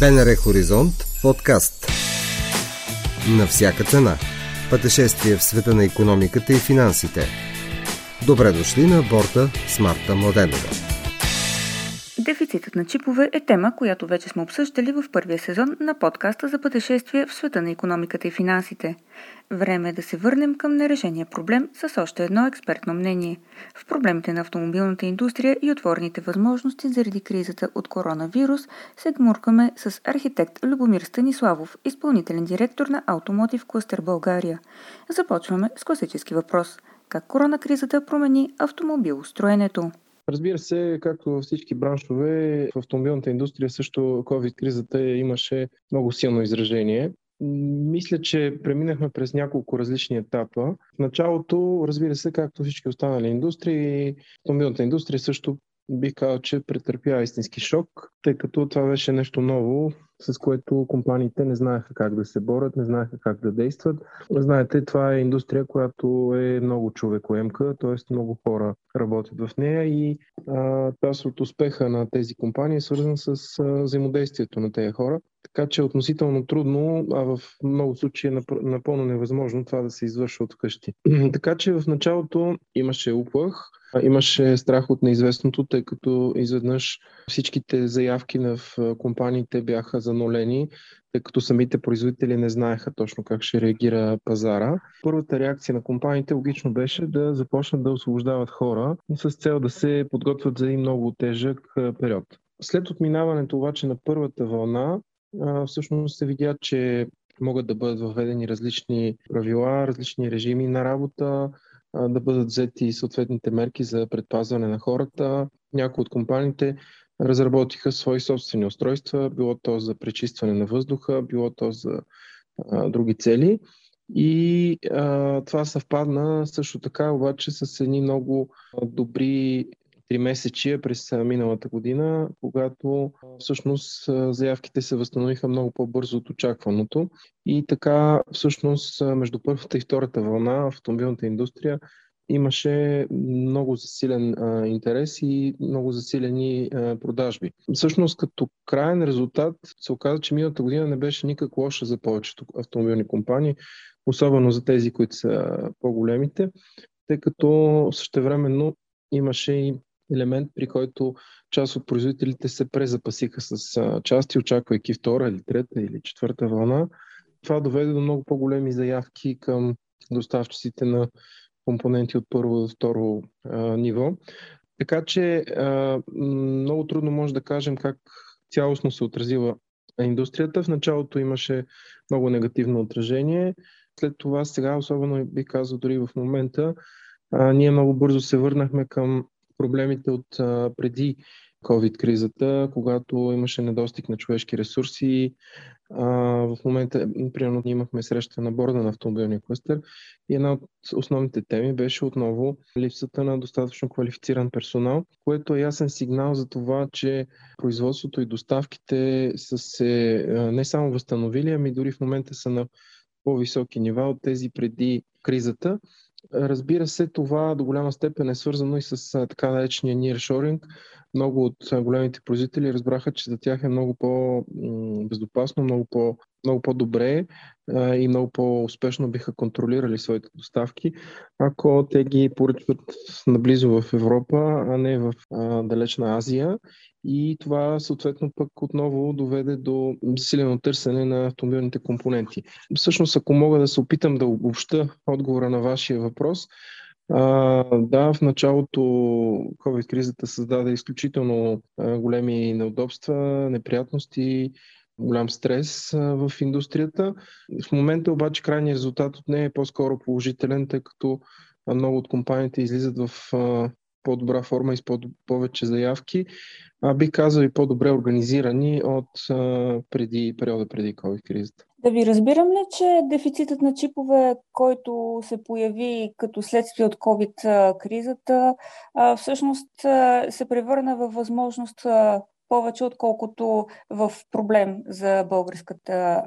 БНР Хоризонт подкаст На всяка цена. Пътешествие в света на икономиката и финансите. Добре дошли на борда с Марта Младенова. Дефицитът на чипове е тема, която вече сме обсъждали в първия сезон на подкаста за пътешествие в света на икономиката и финансите. Време е да се върнем към нерешения проблем с още едно експертно мнение. В проблемите на автомобилната индустрия и отворените възможности заради кризата от коронавирус се гмуркаме с архитект Любомир Станиславов, изпълнителен директор на Automotive Cluster България. Започваме с класически въпрос. Как коронакризата промени автомобилостроенето? Разбира се, както във всички браншове, в автомобилната индустрия също COVID-кризата имаше много силно изражение. Мисля, че преминахме през няколко различни етапа. В началото, разбира се, както всички останали индустрии, автомобилната индустрия също бих казал, че претърпя истински шок, тъй като това беше нещо ново, с което компаниите не знаеха как да се борят, не знаеха как да действат. Знаете, това е индустрия, която е много човекоемка, т.е. много хора работят в нея и част от успеха на тези компании е свързан с взаимодействието на тези хора. Така че относително трудно, а в много случаи е напълно невъзможно това да се извършва от къщи. Така че в началото имаше уплах, имаше страх от неизвестното, тъй като изведнъж всичките заявки в компаниите бяха занолени, тъй като самите производители не знаеха точно как ще реагира пазара. Първата реакция на компаниите логично беше да започнат да освобождават хора с цел да се подготвят за един много тежък период. След отминаването обаче на първата вълна, всъщност се видя, че могат да бъдат въведени различни правила, различни режими на работа, да бъдат взети съответните мерки за предпазване на хората. Някои от компаниите разработиха свои собствени устройства, било то за пречистване на въздуха, било то за други цели. И това съвпадна също така обаче с едни много добри 3 месечия през миналата година, когато всъщност заявките се възстановиха много по-бързо от очакваното. И така всъщност между първата и втората вълна в автомобилната индустрия имаше много засилен интерес и много засилени продажби. Всъщност като краен резултат се оказа, че миналата година не беше никак лоша за повечето автомобилни компании, особено за тези, които са по-големите, тъй като същевременно имаше и елемент, при който част от производителите се презапасиха с части, очаквайки втора или трета или четвърта вълна. Това доведе до много по-големи заявки към доставчиците на компоненти от първо до второ ниво. Така че много трудно може да кажем как цялостно се отразила индустрията. В началото имаше много негативно отражение. След това сега, особено бих казал дори в момента, ние много бързо се върнахме към проблемите от преди COVID-кризата, когато имаше недостиг на човешки ресурси. В момента, примерно, имахме среща на борда на автомобилния клъстер и една от основните теми беше отново липсата на достатъчно квалифициран персонал, което е ясен сигнал за това, че производството и доставките са се не само възстановили, ами дори в момента са на по-високи нива от тези преди кризата. Разбира се, това до голяма степен е свързано и с така наречения ниршоринг. Много от големите производители разбраха, че за тях е много по-безопасно, много по-добре и много по-успешно биха контролирали своите доставки, ако те ги поръчват наблизо в Европа, а не в далечна Азия. И това съответно пък отново доведе до силено търсене на автомобилните компоненти. Всъщност, ако мога да се опитам да обобща отговора на вашия въпрос, да, в началото COVID-кризата създаде изключително големи неудобства, неприятности, голям стрес в индустрията. В момента обаче крайният резултат от нея е по-скоро положителен, тъй като много от компаниите излизат в по-добра форма и с повече заявки, бих казал и по-добре организирани от периода преди COVID-кризата. Да ви разбирам ли, че дефицитът на чипове, който се появи като следствие от COVID-кризата, всъщност се превърна във възможност повече отколкото в проблем за българската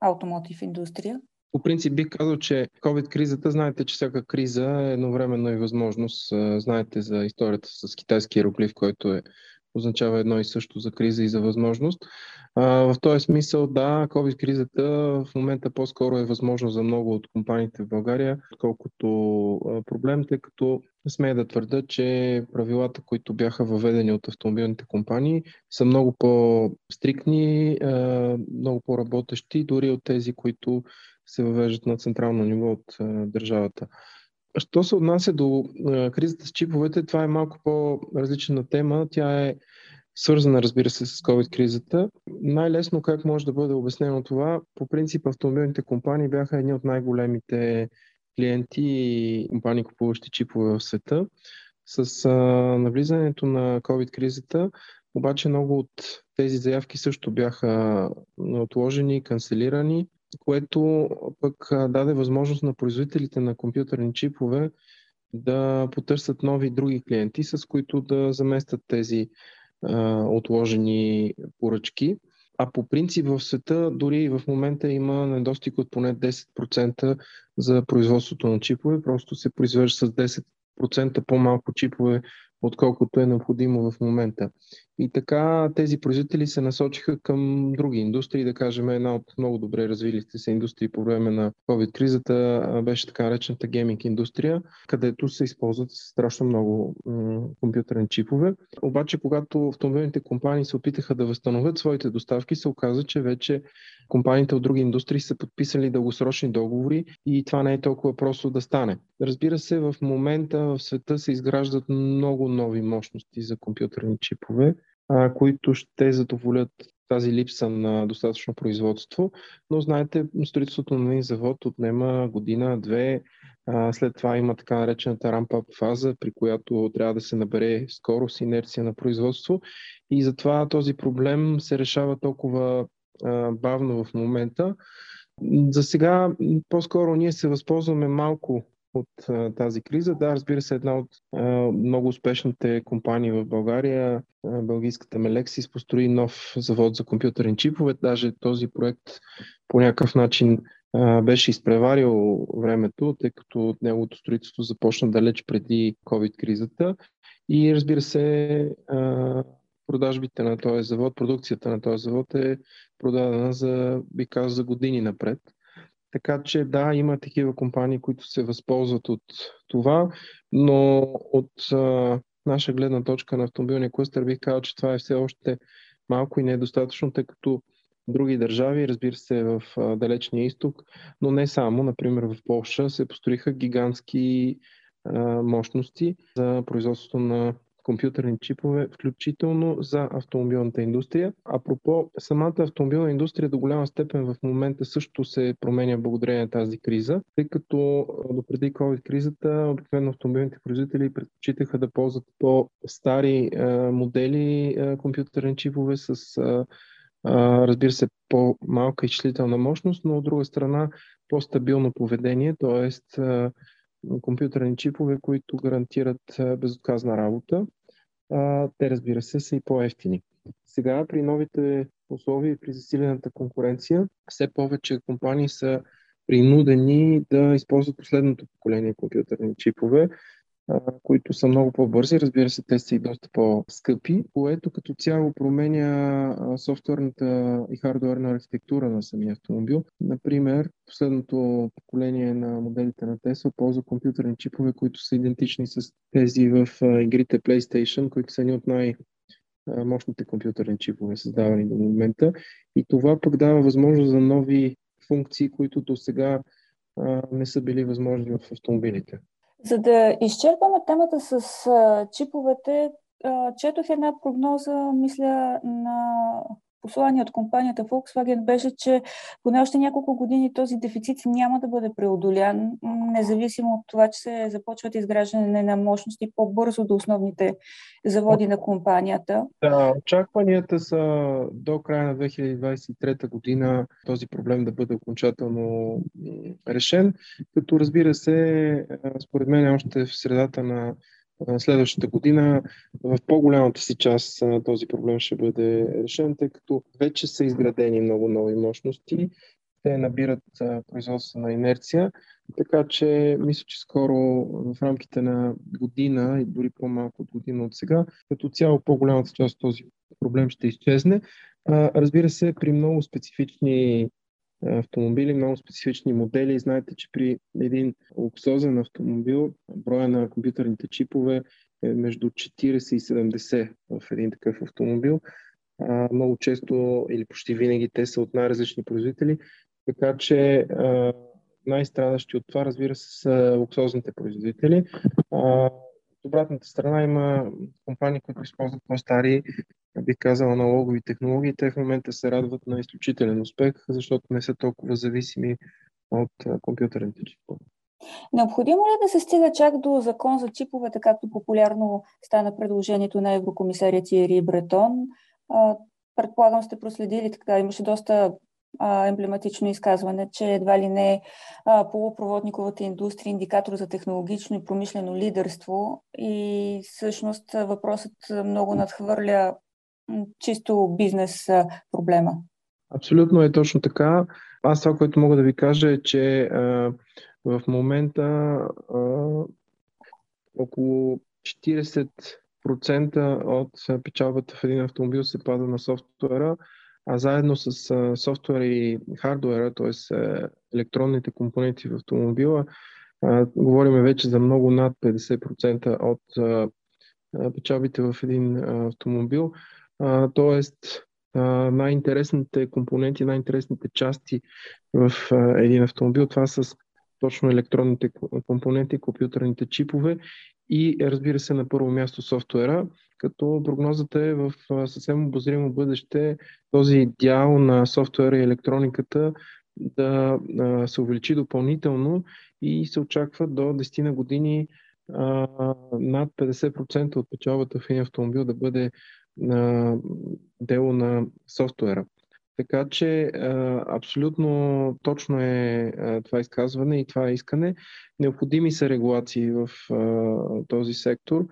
автомотив индустрия? По принцип бих казал, че COVID-кризата, знаете, че всяка криза е едновременно и възможност. Знаете за историята с китайския иероглиф, който е означава едно и също за криза и за възможност. В този смисъл, да, COVID-кризата в момента по-скоро е възможно за много от компаниите в България, отколкото проблем, тъй като смея да твърда, че правилата, които бяха въведени от автомобилните компании, са много по-стриктни, много по-работещи, дори от тези, които се въвеждат на централно ниво от държавата. Що се отнася до кризата с чиповете, това е малко по-различна тема. Тя е свързана, разбира се, с COVID-кризата. Най-лесно как може да бъде обяснено това? По принцип автомобилните компании бяха едни от най-големите клиенти и компании, купуващи чипове в света. С навлизането на COVID-кризата, обаче много от тези заявки също бяха отложени, канцелирани, което пък даде възможност на производителите на компютърни чипове да потърсят нови други клиенти, с които да заместят тези отложени поръчки. А по принцип в света дори и в момента има недостиг от поне 10% за производството на чипове. Просто се произвежда с 10% по-малко чипове, отколкото е необходимо в момента. И така тези производители се насочиха към други индустрии, да кажем една от много добре развилите се индустрии по време на COVID-кризата беше така наречената гейминг индустрия, където се използват страшно много компютърни чипове. Обаче когато автомобилните компании се опитаха да възстановят своите доставки, се оказа, че вече компаниите от други индустрии са подписали дългосрочни договори и това не е толкова просто да стане. Разбира се, в момента в света се изграждат много нови мощности за компютърни чипове, които ще задоволят тази липса на достатъчно производство. Но знаете, строителството на един завод отнема година, две. След това има така наречената ramp-up фаза, при която трябва да се набере скорост, инерция на производство. И затова този проблем се решава толкова бавно в момента. За сега по-скоро ние се възползваме малко от тази криза. Да, разбира се, една от много успешните компании в България, бългийската Мелексис, построи нов завод за компютърни чипове. Даже този проект по някакъв начин беше изпреварил времето, тъй като неговото строителство започна далеч преди COVID-кризата. И разбира се, продажбите на този завод, продукцията на този завод е продадена за, би казал, за години напред. Така че да, има такива компании, които се възползват от това, но от наша гледна точка на автомобилния клъстър бих казал, че това е все още малко и недостатъчно, тъй като други държави, разбира се, в далечния изток, но не само, например в Полша се построиха гигантски мощности за производството на компютърни чипове, включително за автомобилната индустрия. Апропо, самата автомобилна индустрия до голяма степен в момента също се променя благодарение на тази криза, тъй като допреди COVID-кризата обикновено автомобилните производители предпочитаха да ползват по-стари модели компютърни чипове с, разбира се, по-малка изчислителна мощност, но от друга страна по-стабилно поведение, т.е. компютърни чипове, които гарантират безотказна работа. Те, разбира се, са и по-евтини. Сега при новите условия и при засилената конкуренция все повече компании са принудени да използват последното поколение компютърни чипове, които са много по-бързи, разбира се, те са и доста по-скъпи, което като цяло променя софтуерната и хардуерна архитектура на самия автомобил. Например, последното поколение на моделите на Tesla ползва компютърни чипове, които са идентични с тези в игрите PlayStation, които са едни от най-мощните компютърни чипове, създавани до момента. И това пък дава възможност за нови функции, които до сега не са били възможни в автомобилите. За да изчерпаме темата с чиповете, четох една прогноза, мисля, на послание от компанията Volkswagen беше, че поне още няколко години този дефицит няма да бъде преодолян, независимо от това, че се започват изграждане на мощности по-бързо до основните заводи на компанията. Да, очакванията са до края на 2023 година този проблем да бъде окончателно решен, като разбира се, според мен още в средата на следващата година в по-голямата си част този проблем ще бъде решен, тъй като вече са изградени много нови мощности. те набират производствена инерция, така че мисля, че скоро в рамките на година и дори по-малко от година от сега, като цяло по-голямата част от този проблем ще изчезне. Разбира се, при много специфични автомобили, много специфични модели. Знаете, че при един луксозен автомобил броя на компютърните чипове е между 40 и 70 в един такъв автомобил. Много често или почти винаги те са от най-различни производители, така че най-страдащи от това, разбира се, са луксозните производители. От обратната страна има компании, които използват по-стари, бих казал, аналогови технологии. Те в момента се радват на изключителен успех, защото не са толкова зависими от компютърните чипове. Необходимо ли да се стига чак до закон за чиповете, както популярно стана предложението на еврокомисаря Тьери Бретон? Предполагам, сте проследили, така имаше доста емблематично изказване, че едва ли не полупроводниковата индустрия, индикатор за технологично и промишлено лидерство, и всъщност въпросът много надхвърля чисто бизнес проблема. Абсолютно е точно така. Аз това, което мога да ви кажа е, че в момента около 40% от печалбата в един автомобил се пада на софтуера, а заедно с софтуера и хардуера, т.е. електронните компоненти в автомобила, говорим вече за много над 50% от печалбите в един автомобил. Т.е. най-интересните компоненти, най-интересните части в един автомобил, това са точно електронните компоненти, компютърните чипове и, разбира се, на първо място софтуера, като прогнозата е в съвсем обозримо бъдеще този дял на софтуера и електрониката да се увеличи допълнително и се очаква до 10 на години над 50% от печалбата в един автомобил да бъде дело на софтуера. Така че абсолютно точно е това изказване и това искане. Необходими са регулации в този сектор,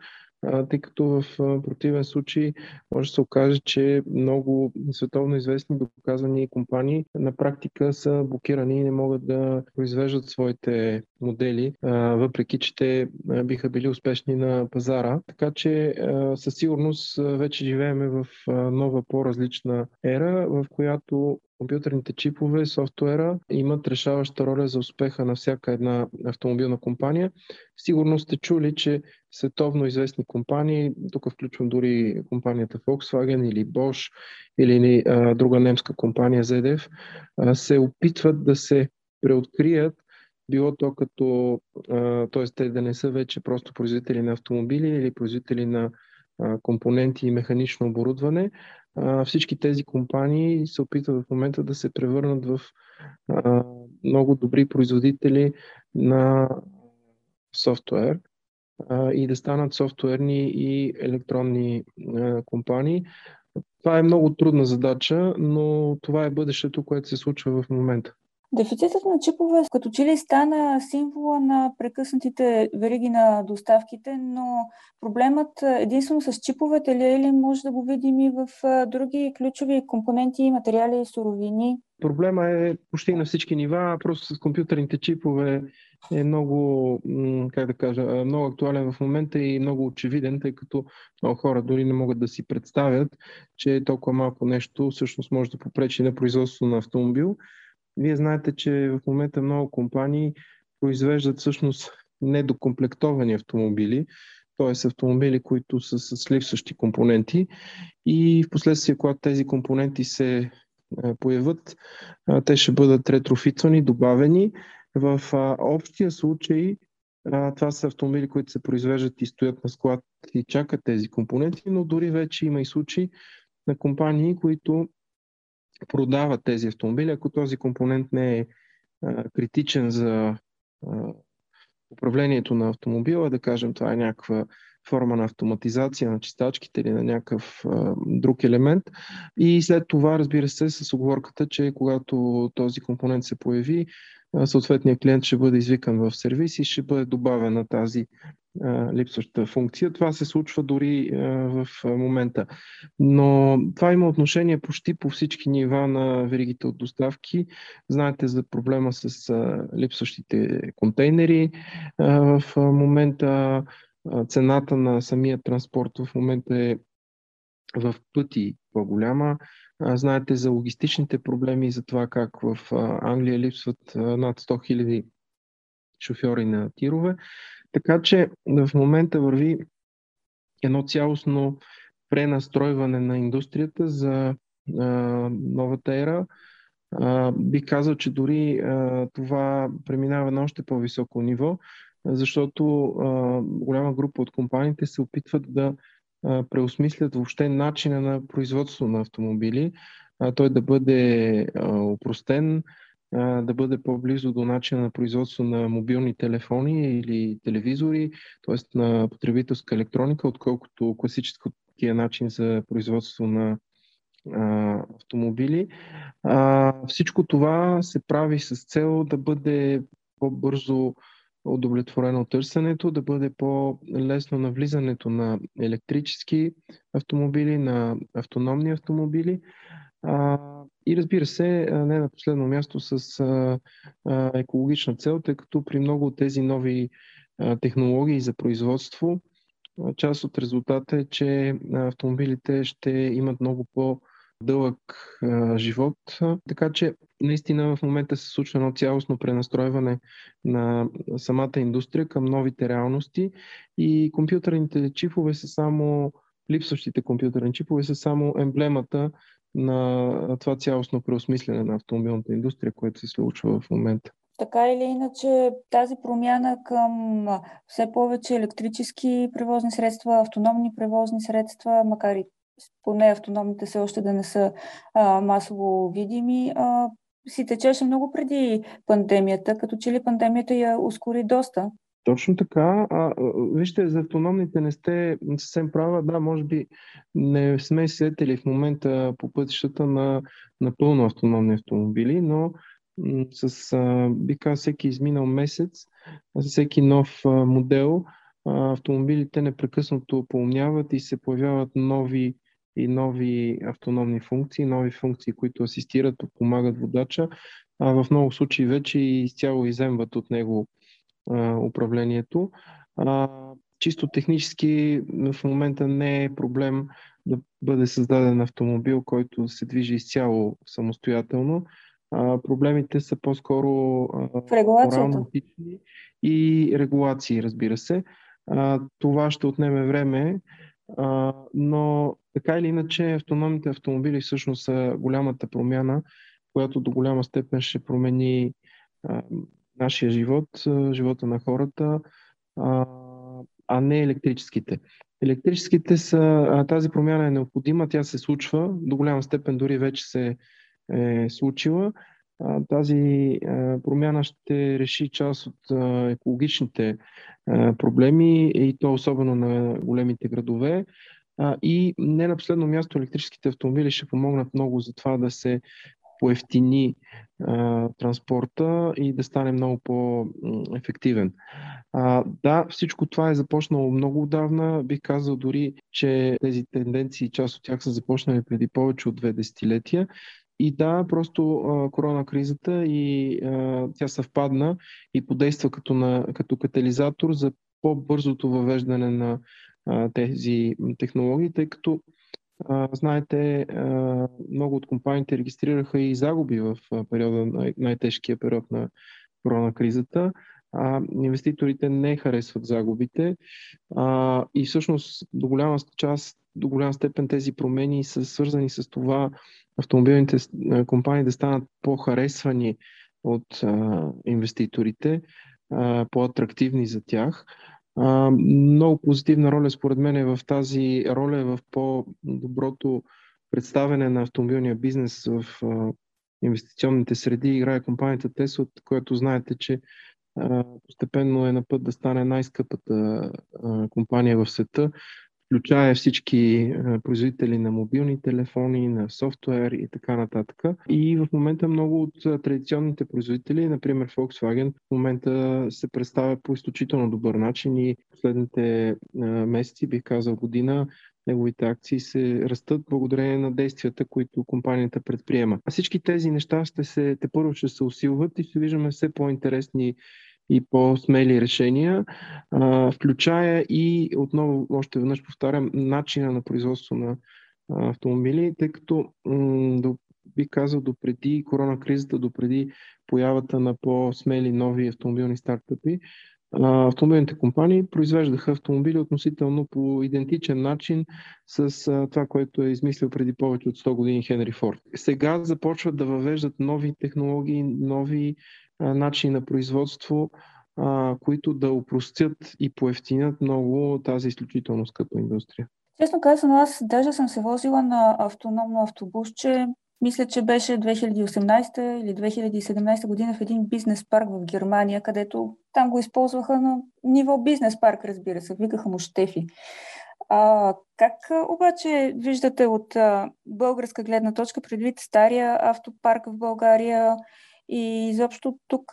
тъй като в противен случай може да се окаже, че много световно известни доказани компании на практика са блокирани и не могат да произвеждат своите модели, въпреки че те биха били успешни на пазара. Така че със сигурност вече живеем в нова, по-различна ера, в която компютърните чипове, софтуера имат решаваща роля за успеха на всяка една автомобилна компания. Сигурно сте чули, че световно известни компании, тук включвам дори компанията Volkswagen или Bosch или друга немска компания ZDF, се опитват да се преоткрият, било то като, т.е. те да не са вече просто производители на автомобили или производители на компоненти и механично оборудване. Всички тези компании се опитват в момента да се превърнат в много добри производители на софтуер и да станат софтуерни и електронни компании. Това е много трудна задача, но това е бъдещето, което се случва в момента. Дефицитът на чипове като че ли стана символа на прекъснатите вериги на доставките, но проблемът единствено с чиповете ли или може да го видим и в други ключови компоненти, материали и суровини? Проблема е почти на всички нива, просто с компютърните чипове е много, много актуален в момента и много очевиден, тъй като много хора дори не могат да си представят, че толкова малко нещо всъщност може да попречи на производство на автомобил. Вие знаете, че в момента много компании произвеждат всъщност недокомплектовани автомобили, т.е. автомобили, които са с липсващи компоненти, и в последствие, когато тези компоненти се появят, те ще бъдат ретрофитвани, добавени. В общия случай това са автомобили, които се произвеждат и стоят на склад и чакат тези компоненти, но дори вече има и случаи на компании, които продават тези автомобили, ако този компонент не е критичен за управлението на автомобила, да кажем това е някаква форма на автоматизация на чистачките или на някакъв друг елемент. И след това, разбира се, с уговорката, че когато този компонент се появи, съответният клиент ще бъде извикан в сервис и ще бъде добавена тази липсваща функция. Това се случва дори в момента. Но това има отношение почти по всички нива на веригите от доставки. Знаете за проблема с липсващите контейнери в момента. Цената на самия транспорт в момента е в пъти по-голяма. Знаете за логистичните проблеми и за това как в Англия липсват над 100 000 шофьори на тирове. Така че в момента върви едно цялостно пренастройване на индустрията за новата ера. Бих казал, че дори това преминава на още по-високо ниво, защото голяма група от компаниите се опитват да преосмислят въобще начина на производство на автомобили, той да бъде опростен, да бъде по-близо до начина на производство на мобилни телефони или телевизори, т.е. на потребителска електроника, отколкото класическото начин за производство на автомобили. Всичко това се прави с цел да бъде по-бързо удовлетворено търсенето, да бъде по-лесно навлизането на електрически автомобили, на автономни автомобили. И разбира се, не на последно място с екологична цел, тъй като при много от тези нови технологии за производство, част от резултата е, че автомобилите ще имат много по-дълъг живот. Така че наистина в момента се случва едно цялостно пренастройване на самата индустрия към новите реалности и компютърните чипове са само, липсващите компютърни чипове са само емблемата на това цялостно преосмислене на автомобилната индустрия, което се случва в момента. Така или иначе, тази промяна към все повече електрически превозни средства, автономни превозни средства, макар и поне автономните все още да не са масово видими, си течеше много преди пандемията, като че ли пандемията я ускори доста. Точно така. Вижте, за автономните не сте съвсем права. Да, може би не сме свидетели в момента по пътищата на напълно автономни автомобили, но с бих казал, всеки изминал месец, за всеки нов модел, автомобилите непрекъснато поумняват и се появяват нови и нови автономни функции, нови функции, които асистират, помагат водача, а в много случаи вече изцяло изземват от него управлението. Чисто технически в момента не е проблем да бъде създаден автомобил, който се движи изцяло самостоятелно. Проблемите са по-скоро морално-етични и регулации, разбира се. Това ще отнеме време, но така или иначе автономните автомобили всъщност са голямата промяна, която до голяма степен ще промени нашия живот, живота на хората, а не електрическите. Електрическите са, тази промяна е необходима, тя се случва, до голяма степен дори вече се е случила. Тази промяна ще реши част от екологичните проблеми и то особено на големите градове. И не на последно място електрическите автомобили ще помогнат много за това да се поевтини транспорта и да стане много по-ефективен. Да, всичко това е започнало много отдавна. Бих казал дори, че тези тенденции, част от тях са започнали преди повече от 2 десетилетия. И да, просто корона кризата и тя съвпадна и подейства като катализатор за по-бързото въвеждане на тези технологии, тъй като знаете, много от компаниите регистрираха и загуби в периода, най-тежкия период на корона кризата. Инвеститорите не харесват загубите и всъщност до голяма степен тези промени са свързани с това автомобилните компании да станат по-харесвани от инвеститорите, по-атрактивни за тях. Много позитивна роля според мен е в тази роля в по-доброто представяне на автомобилния бизнес в инвестиционните среди играе компанията Tesla, от която знаете, че постепенно е на път да стане най-скъпата компания в света. включая всички производители на мобилни телефони, на софтуер и така нататък. И в момента много от традиционните производители, например Volkswagen, в момента се представя по изключително добър начин и последните месеци, бих казал година, неговите акции се растат благодарение на действията, които компанията предприема. А всички тези неща тепърво ще се усилват и ще виждаме все по-интересни и по-смели решения, включая и, отново още веднъж повтарям, начина на производство на автомобили, тъй като бих казал допреди коронакризата, допреди появата на по-смели нови автомобилни стартъпи, автомобилните компании произвеждаха автомобили относително по идентичен начин с това, което е измислил преди повече от 100 години Генри Форд. Сега започват да въвеждат нови технологии, нови начини на производство, които да опростят и поевтинят много тази изключително скъпа индустрия. Честно казвам, аз даже съм се возила на автономно автобусче. Мисля, че беше 2018 или 2017 година в един бизнес парк в Германия, където там го използваха на ниво бизнес парк, разбира се. Викаха му Штефи. Как обаче виждате от българска гледна точка, предвид стария автопарк в България и изобщо тук,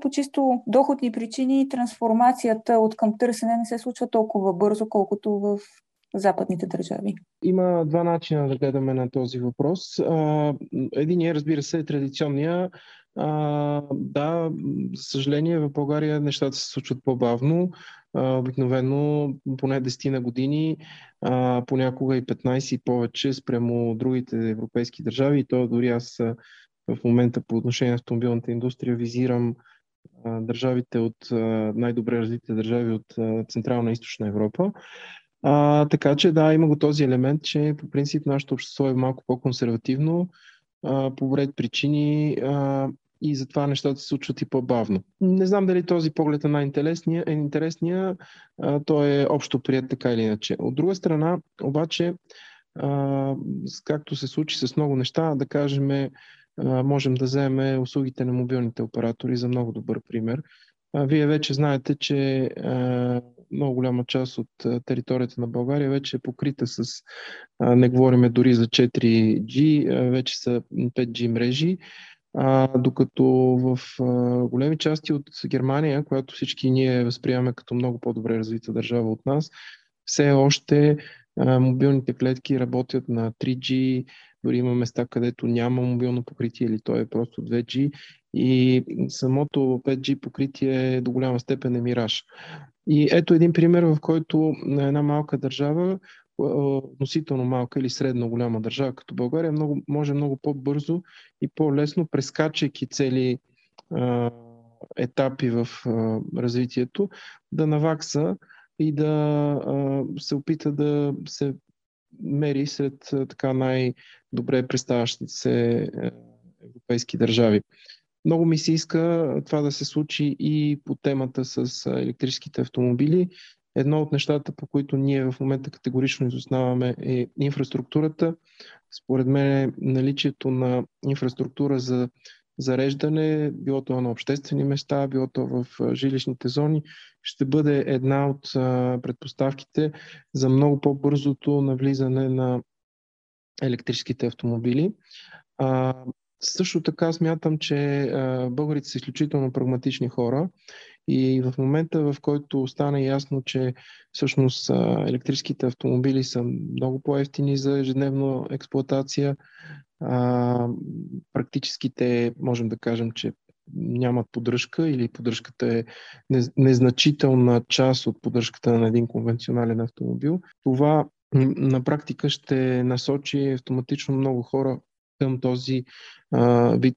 по чисто доходни причини, трансформацията от към търсене не се случва толкова бързо, колкото в западните държави? Има два начина да гледаме на този въпрос. Единият, разбира се, е традиционния. Да, за съжаление, в България нещата се случват по-бавно. Обикновено поне 10 на години, понякога и 15 и повече спрямо другите европейски държави. И то дори аз в момента по отношение на автомобилната индустрия визирам държавите от най-добре развитите държави от Централна и Източна Европа. Така че да, има го този елемент, че по принцип нашето общество е малко по-консервативно по ред причини и затова нещата се случват и по-бавно. Не знам дали този поглед е най-интересния, той е общо прият така или иначе. От друга страна, обаче, както се случи с много неща, да кажем, можем да вземем услугите на мобилните оператори за много добър пример. Вие вече знаете, че много голяма част от територията на България вече е покрита с, не говорим дори за 4G, вече са 5G мрежи, докато в големи части от Германия, която всички ние възприемаме като много по-добре развита държава от нас, все още мобилните клетки работят на 3G, дори има места, където няма мобилно покритие или то е просто 2G и самото 5G покритие е до голяма степен е мираж. И ето един пример, в който една малка държава, относително малка или средно голяма държава като България, може много по-бързо и по-лесно, прескачайки цели етапи в развитието, да навакса и да се опита да се мери сред така най-добре представящите се европейски държави. Много ми се иска това да се случи и по темата с електрическите автомобили. Едно от нещата, по които ние в момента категорично изоснаваме, е инфраструктурата. Според мен наличието на инфраструктура за зареждане, било то на обществени места, било то в жилищните зони, ще бъде една от предпоставките за много по-бързото навлизане на електрическите автомобили. Също така смятам, че българите са изключително прагматични хора и в момента, в който стана ясно, че всъщност електрическите автомобили са много по-евтини за ежедневна експлоатация, практически те, можем да кажем, че нямат поддръжка или поддръжката е незначителна част от поддръжката на един конвенционален автомобил. Това на практика ще насочи автоматично много хора към този вид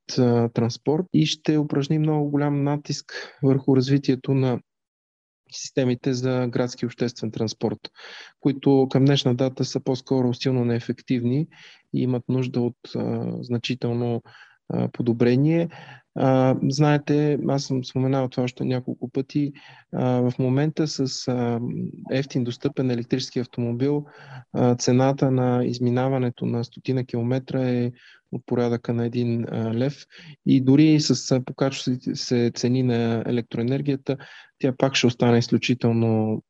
транспорт и ще упражни много голям натиск върху развитието на системите за градски обществен транспорт, които към днешна дата са по-скоро силно неефективни и имат нужда от значително подобрение. Знаете, аз съм споменал това още няколко пъти. В момента с евтин достъпен електрически автомобил цената на изминаването на стотина километра е от порядъка на 1 лев и дори с покачващите се цени на електроенергията, тя пак ще остане изключително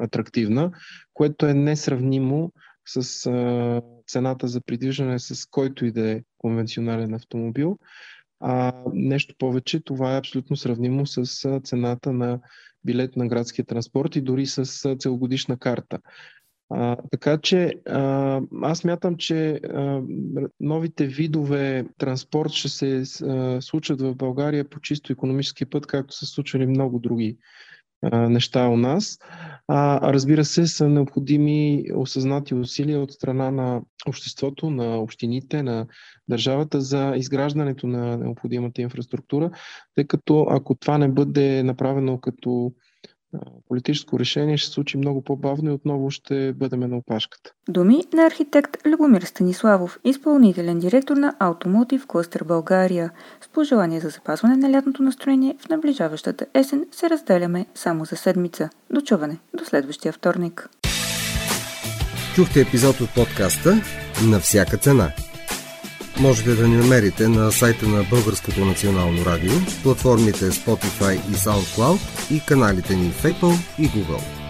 атрактивна, което е несравнимо с цената за придвижване с който и да е конвенционален автомобил. Нещо повече, това е абсолютно сравнимо с цената на билет на градския транспорт и дори с целогодишна карта. Така че аз мятам, че новите видове транспорт ще се случат в България по чисто икономически път, както са случвали много други неща у нас. Разбира се, са необходими осъзнати усилия от страна на обществото, на общините, на държавата за изграждането на необходимата инфраструктура, тъй като ако това не бъде направено като политическо решение, ще се случи много по-бавно и отново ще бъдем на опашката. Думи на архитект Любомир Станиславов, изпълнителен директор на Automotive Cluster България. С пожелание за запазване на лятното настроение в наближаващата есен се разделяме само за седмица. До чуване, до следващия вторник. Чухте епизод от подкаста На всяка цена. Можете да ни намерите на сайта на Българското национално радио, платформите Spotify и SoundCloud и каналите ни в Apple и Google.